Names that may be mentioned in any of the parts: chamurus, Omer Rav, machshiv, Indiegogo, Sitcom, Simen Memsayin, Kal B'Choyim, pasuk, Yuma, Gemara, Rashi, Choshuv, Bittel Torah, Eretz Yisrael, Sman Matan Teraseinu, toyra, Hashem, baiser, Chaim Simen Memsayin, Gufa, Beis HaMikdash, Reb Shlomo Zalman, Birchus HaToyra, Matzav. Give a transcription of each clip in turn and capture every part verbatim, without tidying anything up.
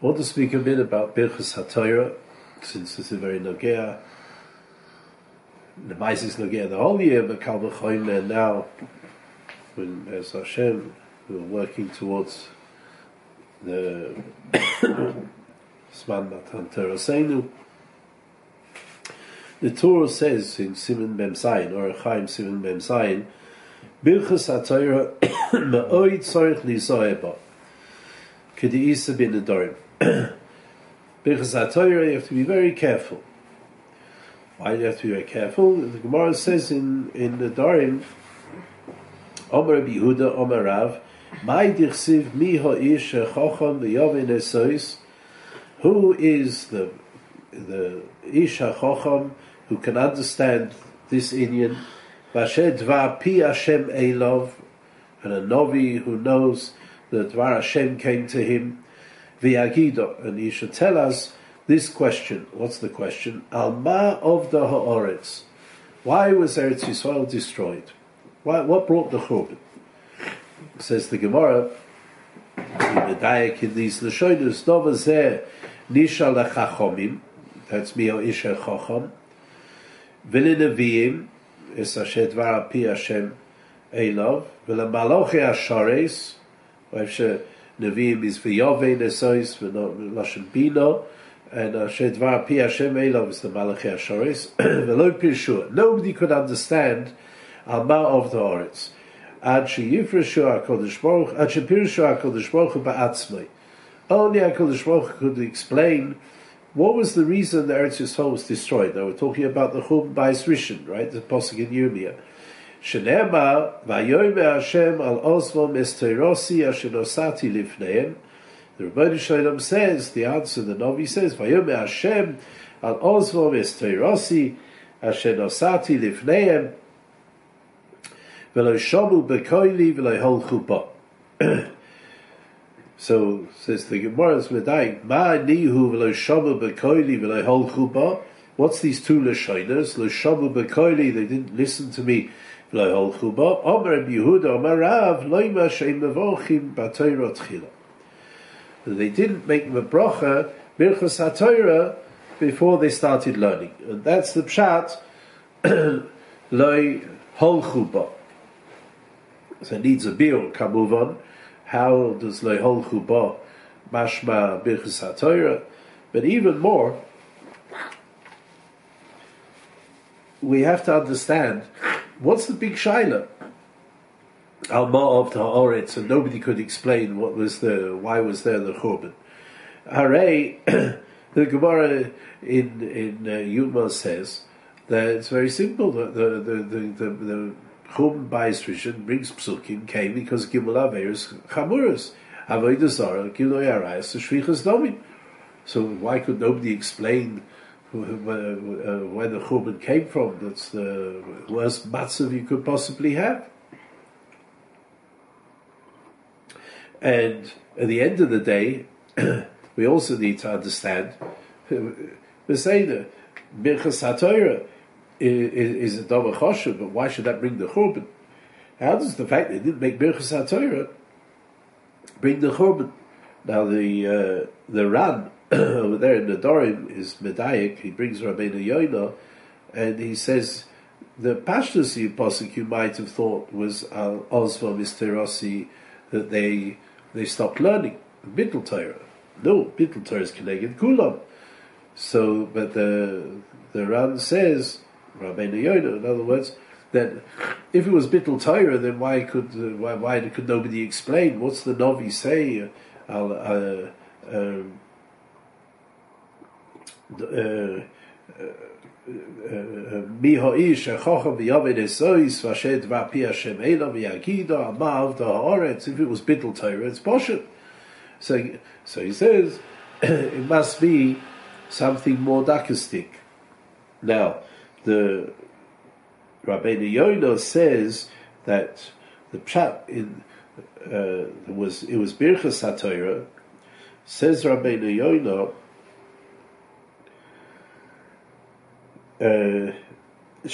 I want to speak a bit about Birchus HaToyra, since this is very Nogea. The baiser is Nogea the whole year, but Kal B'Choyim and now, when as Hashem, we were working towards the Sman Matan Teraseinu. The Torah says in Simen Memsayin, or Chaim Simen Memsayin, Birchus HaToyra ma'oi tzorech nisoeh bo. K'di isa bin the Doring. Birchus HaToyra, you have to be very careful. Why do you have to be very careful? The Gemara says in, in the Doring, Omer Bihudah, Omer Rav, Mai dichsiv mi ho'ish ha'chocham v'yovin esois. Who is the the ish ha'chocham who can understand this Indian? Vasher dvar pi Hashem elov, and a Novi who knows that Dvar Hashem came to him, v'yagido, and he should tell us this question. What's the question? Al ma of the ha'oretz. Why was Eretz Yisrael destroyed? Why, what brought the Churban? Says the Gemara, in these l'shoinus, Nova zeh nishal ha'chachomim, that's miho isher chachom, v'lineviyim, es asher dvar api Hashem elov, v'lamaloche ha'shareis, V'asher Neviim is v'yovei nesois v'lashem bino, and Asher Dvar Pi Hashem Elov is the Malachei Ashoris v'lo Pirshua. Nobody could understand Al Ma of the Oretz Ad Sheyifreshu HaKodesh Baruch Ad Shepirshu HaKodesh Baruch Ba'atzmai. Only HaKodesh Baruch could explain what was the reason the Eretz Yisrael was destroyed. Now we're talking about the Churban Bayis Rishon, right? The pasuk in Yirmiyah. Shenema vayoyme Hashem al osvom esterosi ashenosati lifneim. The Rabbeinu Yonah says the answer. The Novi says vayoyme Hashem al osvom esterosi ashenosati lifneim velo shamu bekoili velo holchu ba. So says the Gemara Medayik ma nihu velo shamu bekoili velo holchu ba. What's these two l'shonos? L'shamu bekoili, they didn't listen to me. Loiholchu Bach, Omer Bihudah, Omer Rav, loima she'im mevorchim ba'toyra tchila. They didn't make a bracha, Birchus HaToyra, before they started learning. And that's the Pshat, Loiholchu Bach. So it needs a biur, kamuvan. How does Loiholchu Bach mashma Birchus HaToyra? But even more, we have to understand what's the big shaila? Al ma of the ha'oretz, and nobody could explain what was the why was there the Churban. Hare, the Gemara in in uh, Yuma says that it's very simple. The the the the, the, the Churban Bayis Rishon brings psukim came because gimel aveirus chamurus avodah zara gilui arayos shvichas domim. So why could nobody explain where the Churban came from? That's the worst matzav you could possibly have. And at the end of the day, we also need to understand we say that Mircha Satoira is, is a davar choshev, but why should that bring the Churban? How does the fact they didn't make Mircha Satoira bring the Churban? Now the uh, the Ran over there in the Dorim is Medayik. He brings Rabbeinu Yonah, and he says the pashtus you pasuk you might have thought was al osva misterasi, that they they stopped learning Bittel Torah. No, Bittel Torah is connected kulam. So, but the the Ran says Rabbeinu Yonah, in other words, that if it was Bittel Torah, then why could uh, why why could nobody explain? What's the Novi say? Al uh, uh, Uh, uh, uh, if it was Bittel Torah, it's Pshat. So, so he says it must be something more darkistic. Now, the Rabbeinu Yonah says that the Pshat in uh, was it was Birchus HaToyra. Says Rabbeinu Yonah. Uh, that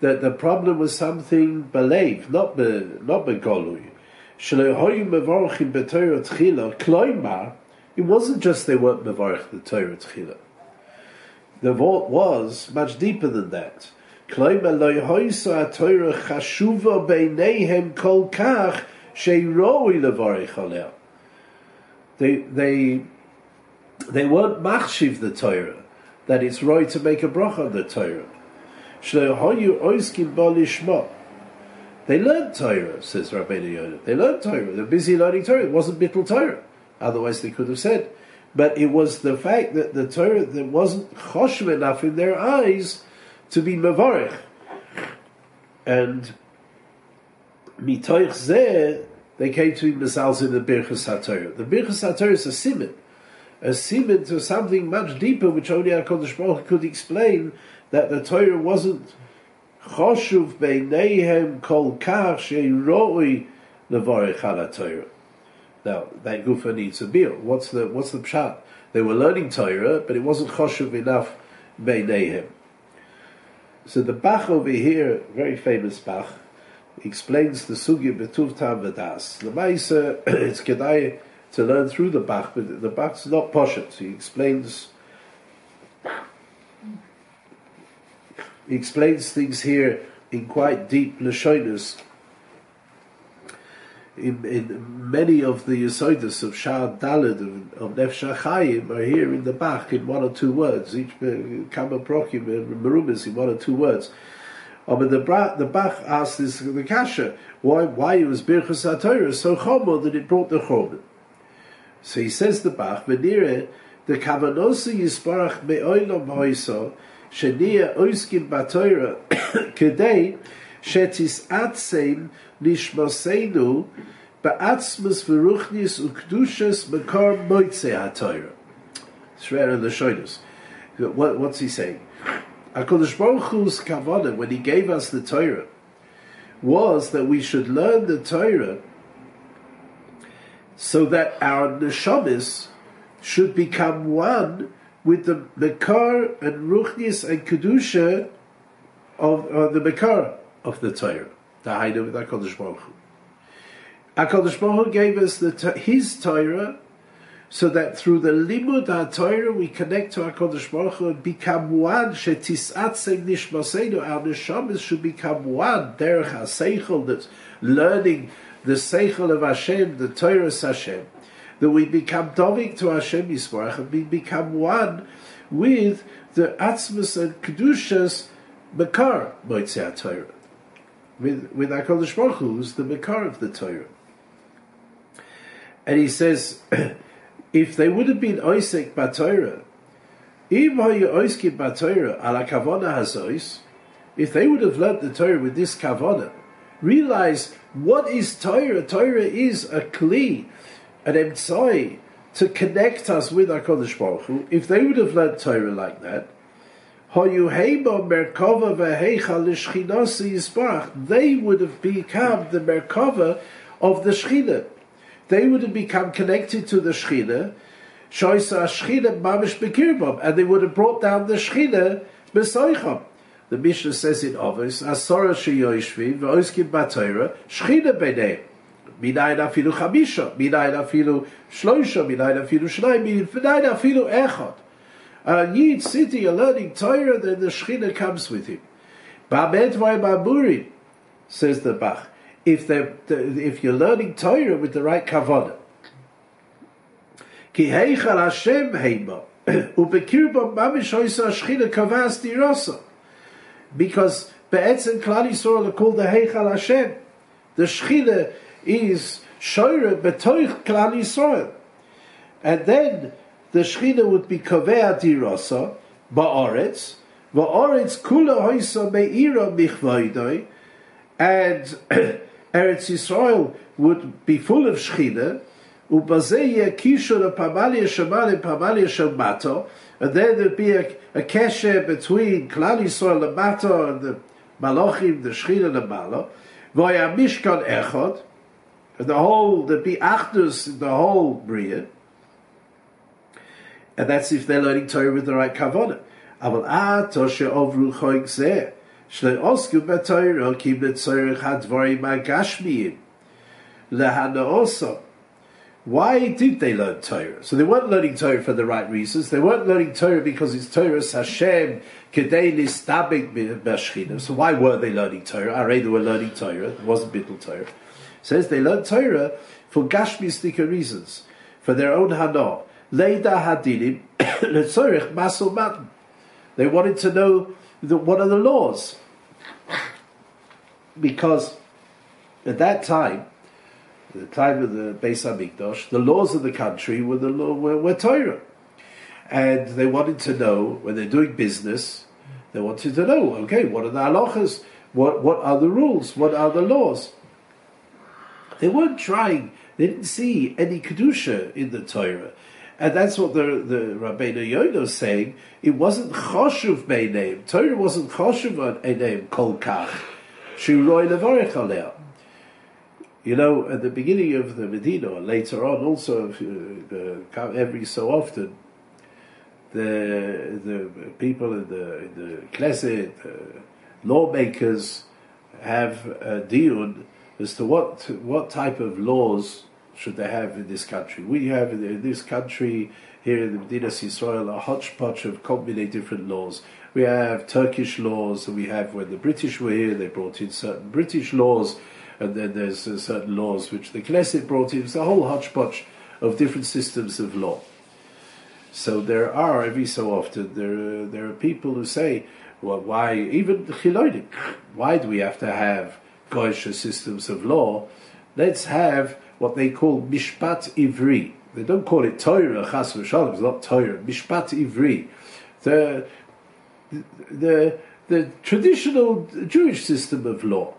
the problem was something belev, not be, not begolui. Cloima, it wasn't just they weren't mevarich the Torah tchila. The vault was much deeper than that. Cloima loiholchu toyra choshuva beinayim kol kach sheiroi levarich aleh. They they they weren't machshiv the Torah, that it's right to make a bracha on the Torah. Shlohoyu oiskim balishma. They learned Torah, says Rabbeinu Yonah. They learned Torah. They're busy learning Torah. It wasn't Bittel Torah. Otherwise they could have said. But it was the fact that the Torah that wasn't choshev enough in their eyes to be mevarich. And mitoich zeh, they came to him misals in the Birchus HaToyra. The Birchus HaToyra is a simen. A simen to something much deeper which only our Kodesh Baruch Hu could explain, that the Torah wasn't Choshuv beineihem kol kach sheiroi levarich ala Torah. Now that gufa needs a beer. What's the what's the pshat? They were learning Torah, but it wasn't choshuv enough beineihem. So the Bach over here, very famous Bach, explains the sugya betuv tam v'das. The baiser, it's kedai to learn through the Bach, but the Bach's not poshet. So he explains. He explains things here in quite deep Lashonas. In, in many of the Yesodas of Shah Dalad of Nefesh HaChaim are here in the Bach in one or two words. Each Kama Prokim and Merumas in one or two words. Oh, but the, the Bach asked this the Kasha, why why it was Birchus HaToyra so chomo that it brought the Chorban. So he says the Bach, Venire, the Kavanosi Yisparach Me'oilom Hoiso, Shania oiskim batoira kedei shetis atsein nishmaseinu ba'atzmas v'ruchnis ukdushas makar moitze hatoira. It's rare in the Shonos. What, what's he saying? HaKadosh Baruch Hu's kavanah when he gave us the Torah was that we should learn the Torah so that our neshamis should become one with the Mekar and Ruchnis and Kedusha of uh, the Mekar of the Torah, the Haida with HaKadosh Baruch Hu. HaKadosh Baruch Hu gave us the, his Torah so that through the Limud HaTorah we connect to HaKadosh Baruch Hu and become one. Shetisatseim nishmaseinu, our neshamas should become one. Derech HaSeichel, that's learning the Seichel of Hashem, the Torah is Hashem. That we become Doring to Hashem Yisparach, and we become one with the Atzmas and Kedushas Mekar Motzei HaTorah, with with HaKadosh Baruch Hu, who's the Mekar of the Torah. And he says, if they would have been Oisek B'Torah, Im Hayu Oisek B'Torah Ala Kavona Hazois, if they would have learned the Torah with this Kavona, realize what is Torah. Torah is a Kli, an emtzai to connect us with HaKadosh Baruch Hu. If they would have learned Torah like that, they would have become the Merkava of the Shechina. They would have become connected to the Shechina, and they would have brought down the Shechina b'soicham. The Mishnah says in Avos, Asora sheyoshvi v'oskim b'Torah Shechina b'nei. Minayin afilu chamisha, minayin afilu shloisha, minayin afilu shnayim, minayin afilu echad. A yid sitting and learning Torah, then the Shechina comes with him. Ba'med v'y'ma'murim, says the Bach, if they, if you're learning Torah with the right kavanah. Ki heichal Hashem heima, u'bekirbam mamish hoysa Shechina kavas dirasa. Because be'etzen klal Yisrael are called the heichal Hashem. The Shechina is shoyre betoich klal Yisrael, and then the Shechina would be kovea dirasa ba'aretz, ba'aretz kula hoisa meira michvaydoi, and Eretz Yisrael would be full of Shechina. Ubazei yakishur pamalia shemal and pamalia shemato, and then there'd be a, a kesher between klal Yisrael and mato and the malachim, the Shechina and malo. Vaya mishkan echad. The whole, the bi'achdus, the whole bria. And that's if they're learning Torah with the right kavanah. Aval ah toshe ovru choyk zeh. Shle osku b'Torah kim letzorech hadvarim hagashmiyim. lehana also. Why did they learn Torah? So they weren't learning Torah for the right reasons. They weren't learning Torah because it's Torah's Hashem, Kedei Nistabik B'Shechina. So why were they learning Torah? I read they were learning Torah. It wasn't Bittel Torah. It says they learned Torah for gashmistika reasons, for their own hana. Leida hadinim letzorich masal matan. They wanted to know the, what are the laws, because at that time, at the time of the Beis Hamikdash, the laws of the country were the law, were, were Torah, and they wanted to know when they're doing business. They wanted to know, okay, what are the halachas? What what are the rules? What are the laws? They weren't trying. They didn't see any kedusha in the Torah. And that's what the, the Rabbeinu Yonah is saying. It wasn't Choshuv beinayim. Torah wasn't Choshuv beinayim kol kach. Shiroi levorech aleh. You know, at the beginning of the Medina, or later on also, every so often, the the people in the, in the Knesset, the lawmakers, have a diyun as to what what type of laws should they have in this country. We have in this country, here in the Medina Yisrael, a hodgepodge of combined different laws. We have Turkish laws, and we have, when the British were here, they brought in certain British laws, and then there's uh, certain laws which the Knesset brought in. It's a whole hodgepodge of different systems of law. So there are, every so often, there, uh, there are people who say, well, why, even Chiloidim, why do we have to have Goyish systems of law? Let's have what they call Mishpat Ivri. They don't call it Torah, Chas v'Shalom, it's not Torah, Mishpat Ivri. The, the, the traditional Jewish system of law.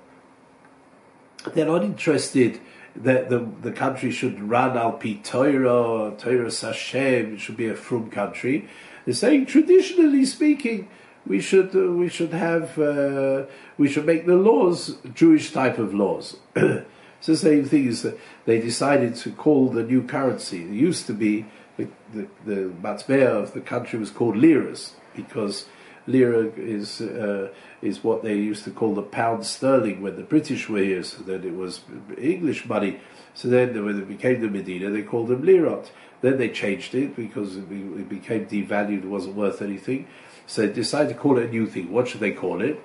They're not interested that the, the country should run al pi Torah, Torah Hashem, it should be a frum country. They're saying, traditionally speaking, we should, uh, we should have, uh, we should make the laws Jewish type of laws. It's the same thing as they decided to call the new currency. It used to be the, the, the matzbeah of the country was called liras, because lira is uh, is what they used to call the pound sterling when the British were here, so that it was English money. So then when it became the Medina, they called them lirot. Then they changed it because it became devalued, it wasn't worth anything. So they decided to call it a new thing. What should they call it?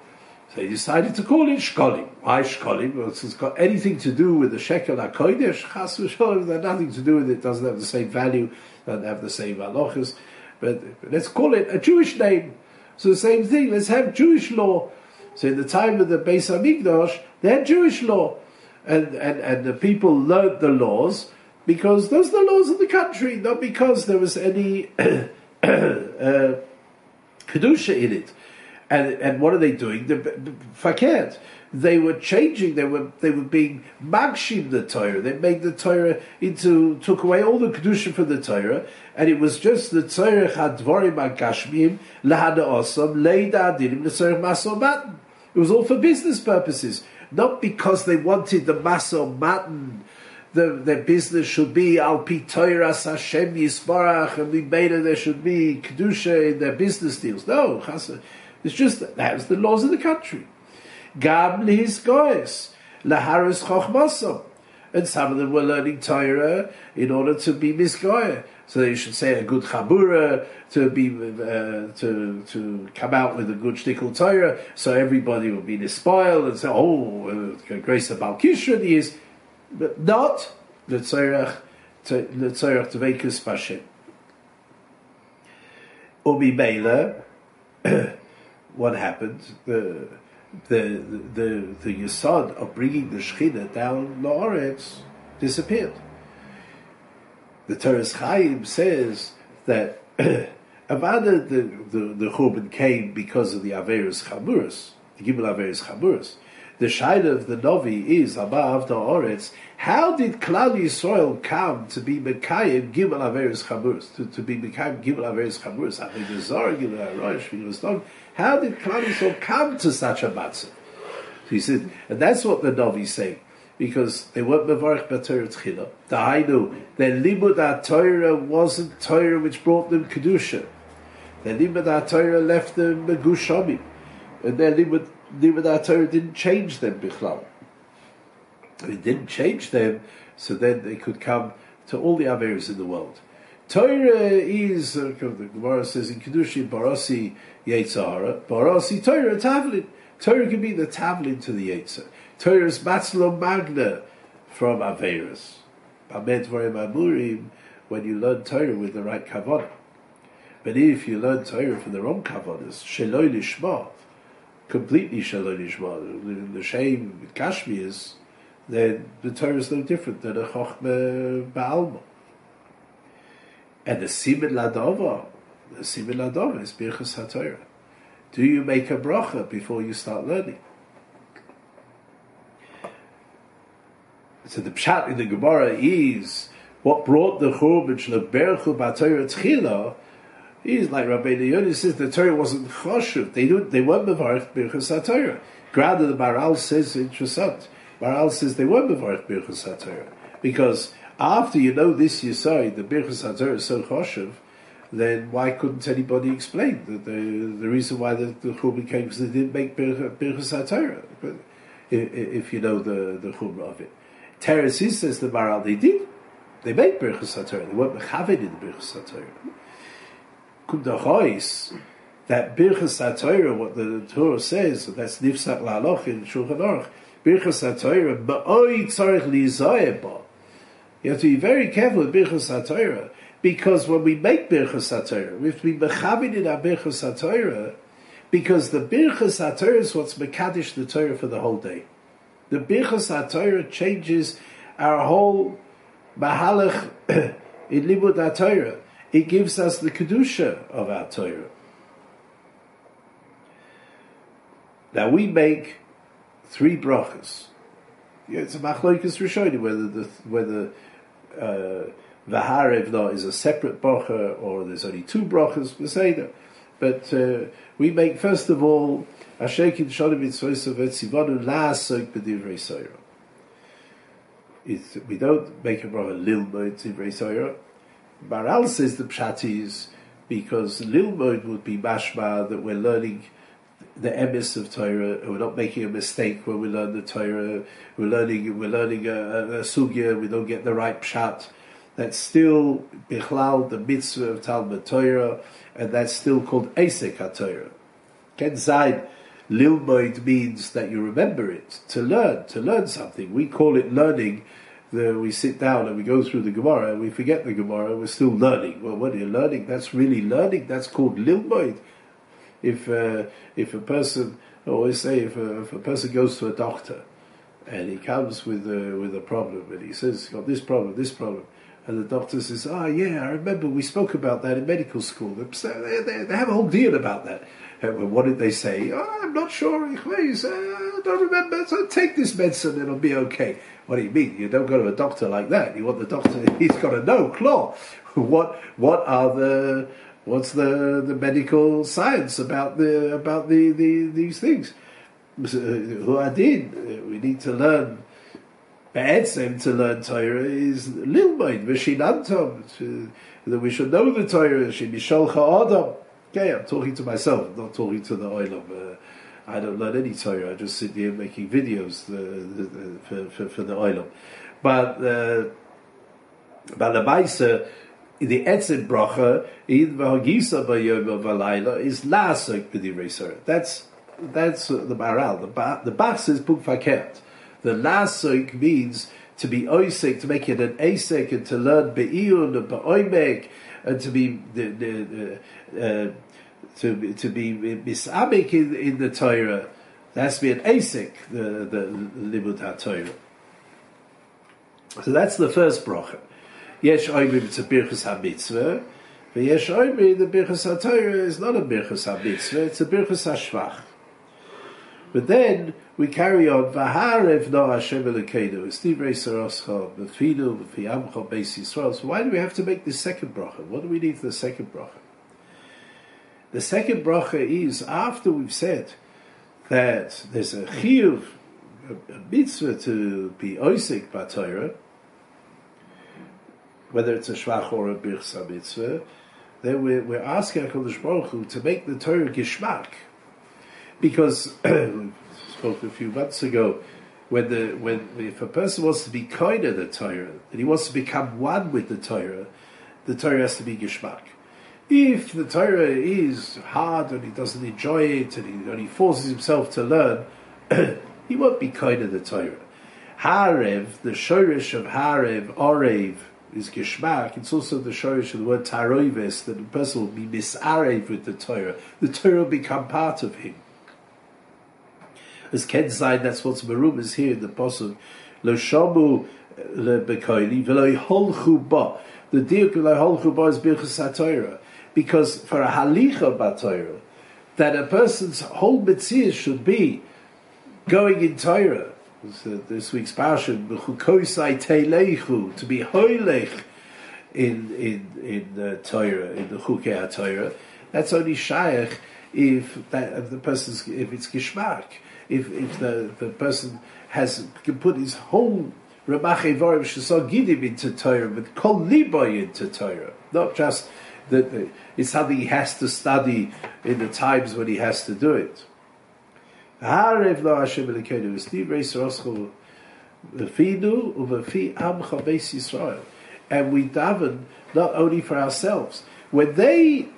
They decided to call it Shkolim. Why Shkolim? Well, it's got anything to do with the Shekel HaKodesh. Chas v'Shalom, that nothing to do with it. It doesn't have the same value, doesn't have the same halachas. But let's call it a Jewish name. So the same thing, let's have Jewish law. So in the time of the Beis HaMikdash, they had Jewish law. And, and, and the people learned the laws because those are the laws of the country, not because there was any uh, Kedusha in it. And and what are they doing? Fakert. They were changing. They were they were being magshim the Torah. They made the Torah into took away all the kedusha from the Torah, and it was just the Torah hadvarim agashmim lahada osam leida adinim the Torah maso matan. It was all for business purposes, not because they wanted the maso matan. The, their business should be al pi Torah Hashem yisbarach, and we made it. There should be kedusha in their business deals. No chasa. It's just that that was the laws of the country. Gam lihis goyes, laharis chochmasom. And some of them were learning Torah in order to be misgoyer. So they should say a good chamura, to be uh, to to come out with a good shtickle Torah, so everybody would be despoiled and say, oh, uh, grace of Balkishra is, but not the Torah to veikus pashem. Ubi meila. What happened? The the the the yesod of bringing the Shechina down la'aretz disappeared. The Teres Chaim says that Avada the the, the Churban came because of the Averis Chamurus, the Gimel Averis Chamurus. The Shaila of the Novi is above the Oretz. How did Klal Yisrael come to be Mekayim Gimel Averis Chamurus? To, to be Mekayim Gimel Averis Chamurus? I think the Zorah Gimel Arosh was done. How did Klal Yisrael come to such a matzah? He said, and that's what the Novi say, because they weren't mevarich b'Torah tchila. The Hainu, their limud haTorah wasn't Torah which brought them kedusha. Their limud haTorah left them megushomim, and their limud. Neither that Torah didn't change them, Bichlal. and he didn't change them, so then they could come to all the averos in the world. Torah is, the Gemara says in Kedushin, Barasi Yetzahara, Barasi Torah Tavlin. Torah can be the Tavlin to the Yetzah. Torah is Matzlo Magna from averos. When you learn Torah with the right kavanah. But if you learn Torah from the wrong kavanas, Sheloi Lishma, completely Sheloi Lishma, the shame with Kashmirs, then the Torah is no different than a Chochmeh Ba'alma. And the Simen Ladova, the Simen Ladova is Birchus HaToyra. Do you make a bracha before you start learning? So the Pshat in the Gemara is what brought the Churban of Berchu Ba'Torah Tchila is like Rabbeinu Yonah says the Torah wasn't Choshuv. They don't. They weren't mevarich Birchus HaToyra. Rather, the Baral says interesting. Baral says they weren't mevarich Birchus HaToyra because after you know this, you say the Birchus HaToyra is so Choshev, then why couldn't anybody explain that the, the reason why the, the Churban came because they didn't make Birchus HaToyra? If, if you know the the Churban of it, Teresis says the Baral they did. They made Birchus HaToyra. They weren't mechavid in Birchus HaToyra. Kum dachois that Birchus HaToyra, what the Torah says, that's nifsak la'aloch in Shulchan Aruch. Birchus HaToyra ba'oi tzarich li'zayeba. You have to be very careful with Birchus HaToyra because when we make Birchus HaToyra, we have to be mechavid in our Birchus HaToyra because the Birchus HaToyra is what's mekadesh the Torah for the whole day. The Birchus HaToyra changes our whole mahalach in Limud HaToyra. It gives us the kedusha of our Torah. Now we make three brachas. Yeah, it's a machlokas rishonim whether the whether uh, vaharevna is a separate bracha or there's only two brachas. We say that, but uh, we make first of all ashekin shonim mitzvosav etzivanu laasok b'divrei Torah. We don't make a bracha lilmod divrei Torah. Baral says the pshat is because lilmod would be mashma that we're learning the emes of Torah, and we're not making a mistake when we learn the Torah. We're learning, we're learning a, a, a sugya. We don't get the right pshat. That's still bichlal the mitzvah of Talmud Torah, and that's still called eisek haTorah. Ken zayin lilmod means that you remember it to learn to learn something. We call it learning. The, we sit down and we go through the Gemara and we forget the Gemara, we're still learning. Well, what are you learning? That's really learning. That's called lilmod. If uh, if a person, I always say, if a, if a person goes to a doctor and he comes with a, with a problem and he says, he's got this problem, this problem, and the doctor says, ah, oh, yeah, I remember we spoke about that in medical school. They, they, they have a whole deal about that. And what did they say? Oh, I'm not sure. Please, uh, I don't remember. So take this medicine, it'll be okay. What do you mean? You don't go to a doctor like that. You want the doctor, he's got to know, claw. What what are the what's the, the medical science about the about the, the these things? Who I did. We need to learn Be'etzem to learn Torah is Lilmaid, Vishinantom, that we should know the Torah, Shibisholcha Adam. Okay, I'm talking to myself, I'm not talking to the Oilam. Uh, I don't learn any Torah, I just sit here making videos the, the, the, for, for, for the Oilam. But uh, but the baiser, the etzim bracha, in Vahagisa Bayom Valayla, is Lasuk B'divrei Torah. That's that's uh, the Baral. The Bach ba says Buk Fakert. The Lasuk means to be Oisek, to make it an Asek, and to learn Be'iyun and Be'oimek, and to be the, the, the uh, to to be misabik in, in the Torah, there has to be an asik the the limud haTorah. So that's the first bracha. Yesh oimrim to birchus haMitzvah, but yesh oimrim the birchus haTorah is not a birchus haMitzvah; it's a birchus haShvach. But then we carry on v'harev no Hashem elokeinu estivrei saroscha b'finu v'fiamcha beis Yisrael. So why do we have to make this second bracha? What do we need for the second bracha? The second bracha is after we've said that there's a chiyuv, a mitzvah to be oisik b'Torah, whether it's a shvach or a birchus mitzvah, then we're, we're asking Kodesh Baruch Hu to make the Torah gishmak, because we spoke a few months ago When the when if a person wants to be koine of the Torah and he wants to become one with the Torah, the Torah has to be geshmak. If the Torah is hard and he doesn't enjoy it and he, and he forces himself to learn, he won't be koine of the Torah. Harev, the shoresh of harev, orev, is geshmak. It's also the shoresh of the word taroives, that the person will be misarev with the Torah. The Torah will become part of him. As Ken said, that's what's merum is here in the pasuk. Lo shamu le bekoili v'loiholchu ba. The diuk v'loiholchu ba is Birchus HaToyra, because for a halicha b'Torah, that a person's whole mitzvah should be going in Torah. So this week's parsha, b'chukosai teilechu, to be hoylech in in in uh, Torah, in the chukei HaToyra. That's only shayach if that if the person's if it's geshmak. If if the, the person has can put his whole Ramach Evarim Shesagidim into Torah, but Kol Liboy into Torah, not just that it's something he has to study in the times when he has to do it. And we daven not only for ourselves. When they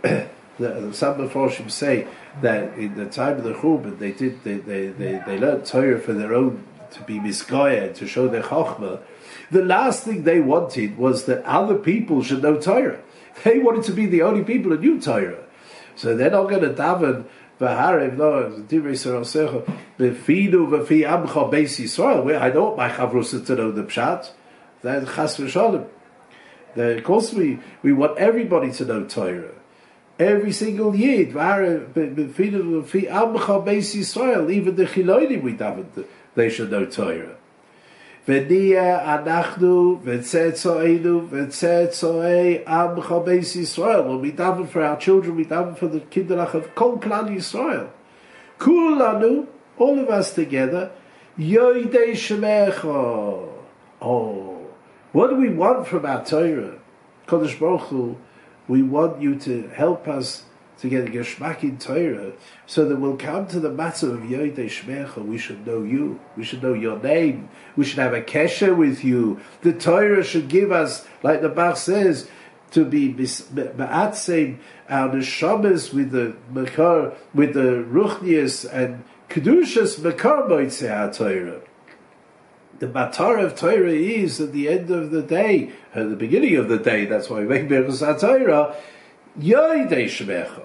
The, some of the Mefarshim say that in the time of the Churban they did they they, they, they learned Torah for their own, to be misgaya, to show their chokhmah. The last thing they wanted was that other people should know Torah. They wanted to be the only people who knew Torah. So they're not going to daven v'harev no divrei sarasecha b'fidu v'fi amcha beis Yisrael. Well, I don't want my chavrus to know the pshat. That chas v'shalom. Of course, we we want everybody to know Torah. Every single yid, even the Chilonim we daven, they should know Torah. When we daven for our children, we daven for the kinderach of Kol Klal Yisrael. Kulanu, all of us together. Yoidei Shemecha. Oh, what do we want from our Torah? Kodesh Baruch Hu, we want you to help us to get a geshmak in Torah, so that we'll come to the matter of Yodei Shmecha. We should know you. We should know your name. We should have a kesher with you. The Torah should give us, like the Bach says, to be me'atzim our neshamas with the makar, with the ruchnius and kedushas makar motzei our Torah. The matar of Torah is at the end of the day, at the beginning of the day. That's why we make Mircha Satoira. Yoidei Shemecha,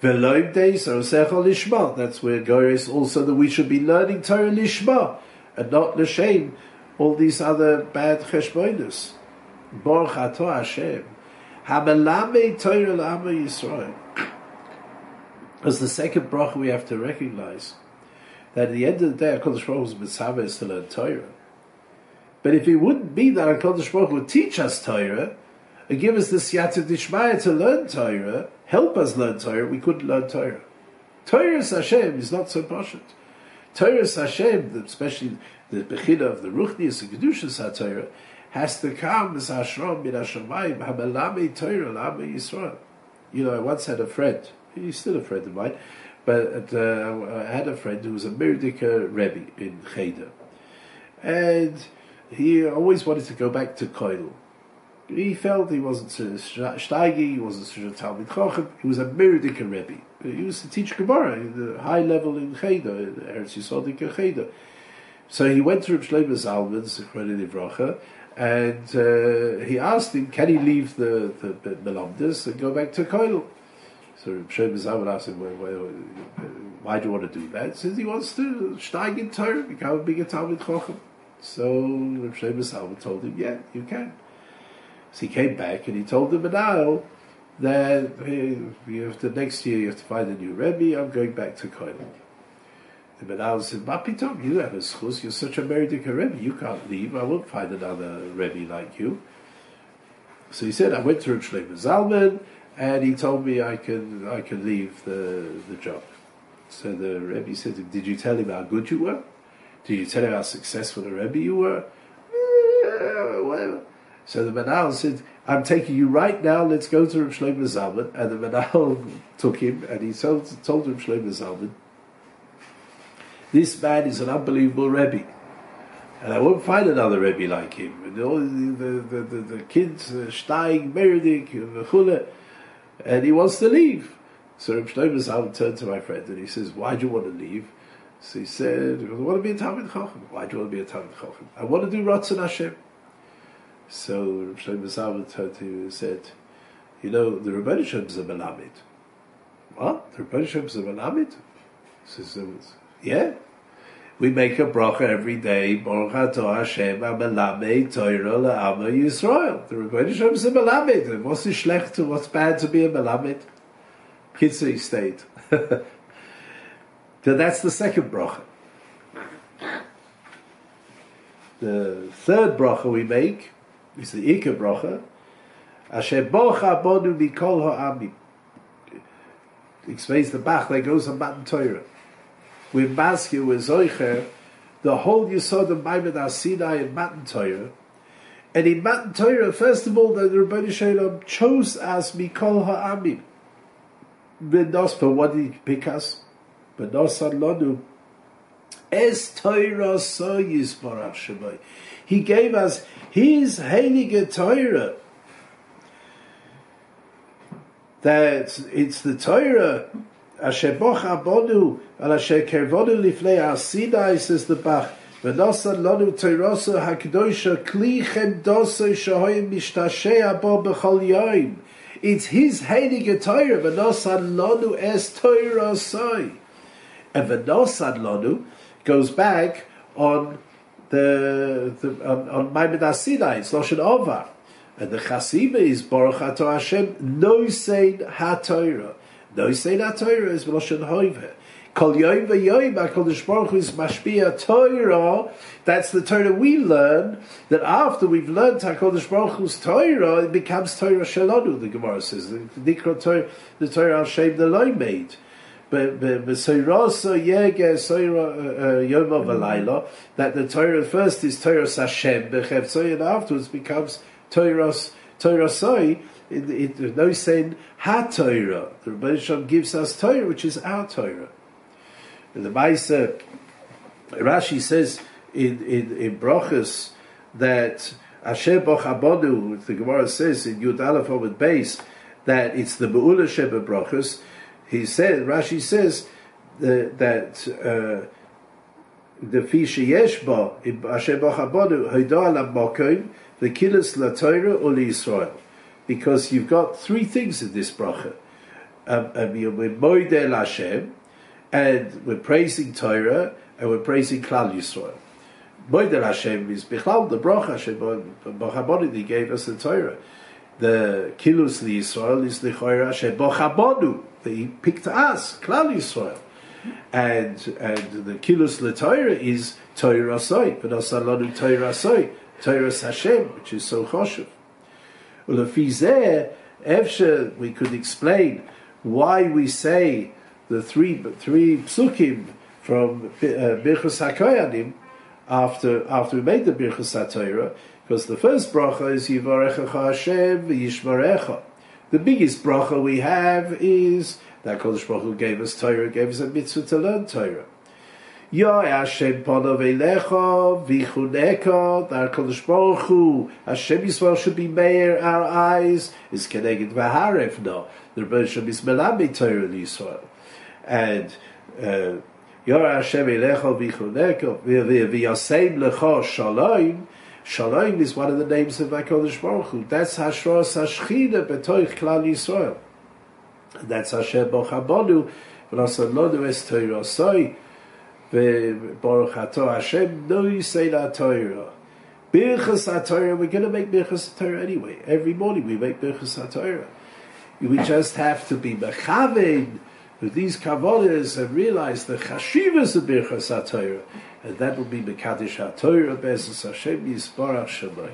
veloidei Sarasecha Lishma. That's where Goris also that we should be learning Torah Lishma and not l'shem all these other bad cheshbonos. Baruch Atah Hashem, hamelamei Torah l'Amo Yisrael. As the second bracha we have to recognize, that at the end of the day, HaKadosh Baruch Hu's mitzvah is to learn Torah. But if it wouldn't be that HaKadosh Baruch Hu would teach us Torah and give us the siyata d'shmaya to learn Torah, help us learn Torah, we couldn't learn Torah. Torah Hashem is not so pashut. Torah Hashem, especially the bechina of the ruchnius and kedushas HaTorah, has to come as hashram min hashamayim hamalame Torah l'Amo Yisrael. You know, I once had a friend. He's still a friend of mine. But uh, I had a friend who was a Merdika Rebbe in Cheder, and he always wanted to go back to Koil. He felt he wasn't so steigi, he wasn't so Talmid Chochem. He was a Merdika Rebbe. He used to teach Gemara at the high level in Cheder, in Eretz Yisrael Cheder. So he went to Reb Shlomo Zalman's Zichrono Livrocha, and uh, he asked him, can he leave the the, the Melamdas and go back to Koil? So Reb Shlomo Zalman asked him, well, well, why do you want to do that? He says he wants to steig in Torah, become a bigger Talmid Chochem. So Reb Shlomo Zalman told him, yeah, you can. So he came back and he told the Menahel that hey, you have to, next year you have to find a new Rebbe, I'm going back to Koil. The Menahel said, Mapitom, you have a schus, you're such a Meridika Rebbe, you can't leave, I won't find another Rebbe like you. So he said, I went to Reb Shlomo Zalman, and he told me I could I could leave the the job. So the Rebbe said to him, did you tell him how good you were? Did you tell him how successful the Rebbe you were? Eh, whatever. So the Menahel said, I'm taking you right now, let's go to Reb Shlomo Zalman. And the Menahel took him and he told, told Reb Shlomo Zalman This man is an unbelievable Rebbe, and I won't find another Rebbe like him. And all the, the, the, the kids, uh, Steig, Meredith, Vechule, and he wants to leave. So Reb Shlomo Zalman turned to my friend and he says, "Why do you want to leave?" So he said, "I want to be a Talmid Chacham." "Why do you want to be a Talmid Chacham?" "I want to do Ratzon Hashem." So Reb Shlomo Zalman turned to him and said, "You know, the Rebbeinu Shem is a Melamed." "What? The Rebbeinu Shem is a Melamed?" He says, "Yeah. We make a bracha every day, Baruch Atah Hashem, HaMelamed, Toyra, LaAma, Yisrael. The Rebbeinu Shem is a Melamed. And what's the shlech to, what's bad to be a Melamed?" Kitzri stayed. So that's the second bracha. The third bracha we make is the Ikar bracha. Asher Bocha Bonu Mikol Ha'amim. Explains the Bach, that goes on Matan Torah. With Maskia, with Zoicher, the whole Yisod of Maimed HaSinai and Matan Torah. And in Matan Torah, first of all, the Rebbeinu Shalom chose us Mikol Ha'amim. Benos, but what did he pick us? Benos Adlonu. Es Torah so Yisborach Shemai. He gave us His Heilige Torah. That it's the Torah, Asher Boch Abonu, and Asher Kervonu Lifnei HaSinai, says the Bach. Benos Adlonu Teiroso HaKadosha Klichem Doso Shahoyim Mishtasheh Abo B'chol Yoim. It's His Heilige Torah, V'nosan Lonu es Torah Soi. And V'nosan Lonu goes back on the, the on, on Maimed HaSinai, it's Loshen Ova. And the Chasimah is Baruch Atah Hashem, Noisein HaToyra. Noisein HaToyra is Loshen Hoiveh. Kol Yoim V'Yoim HaKodesh Baruch Hu is Mashpia Torah. That's the Torah we learn, that after we've learned HaKodesh Baruch Hu's Torah, it becomes Torah Shelonu, the Gemara says. The Torah Hashem the Loi made. But Soirasa Yege Soira Yoma V'Laila, that the Torah first is Torah Hashem B'Chevtzoi, and afterwards becomes Torah Soi, no sin HaTorah. The Rebbeinu Shalom gives us Torah, which is our Torah. And the baiser, Rashi says in in, in Brochus that Asher Boch Abonu, the Gemara says in Yud Aleph Amud Beis, that it's the Beula Sheba Brochus. He said, Rashi says the, that uh, the fi sheyeshba in Asher Boch Abonu hoda al makom v'kilas laTorah uli Yisrael, because you've got three things in this bracha. You're moidel Hashem. And we're praising Torah, and we're praising Klal Yisrael. Moeder Hashem is Bichlal, the Broch Hashem, Bochabonu, He gave us the Torah. The Kilus Li Yisrael is the Choyer Hashem, Bochabonu, He picked us, Klal Yisrael. And and the Kilus Li Torah is Torah Soi, but Osalonu Torah Soi, Torah Hashem, which is so Choshuv. Well, Lefizeh, Evshe, we could explain why we say the three three psukim from Birchus uh, HaKoyim after after we made the Birchus HaToyra, because the first bracha is Yivarecha Hashem Yishmarecha. The biggest bracha we have is that Kodesh Baruch Hu gave us Torah, gave us a mitzvah to learn Torah. Yo Hashem Panav Elecha Vichuneka. That Kodesh Baruch Hu, Hashem Yisrael should be meir our eyes is Keneged Vaharefna. The Rebbeinu Shalom is Melamed Torah Yisrael. And Yora Hashem Elecha Vichuneka V'Yasem Lecha Shalom. Shalom is one of the names of HaKadosh Baruch Hu. That's Hashras Hashchina B'toich Klal Yisrael. That's Hashem Bochabonu V'Nasalonu Es Torah Soi V'Baruch Atah Hashem No Yisei La Torah Birchus HaToyra. We're going to make Birchus HaToyra anyway. Every morning we make Birchus HaToyra. We just have to be Mechaven with these kavodas and realize the chashivas of Mircha Satoira, and that will be Mekadesh HaTorah, Bezos Hashem Yisbarach Shemai.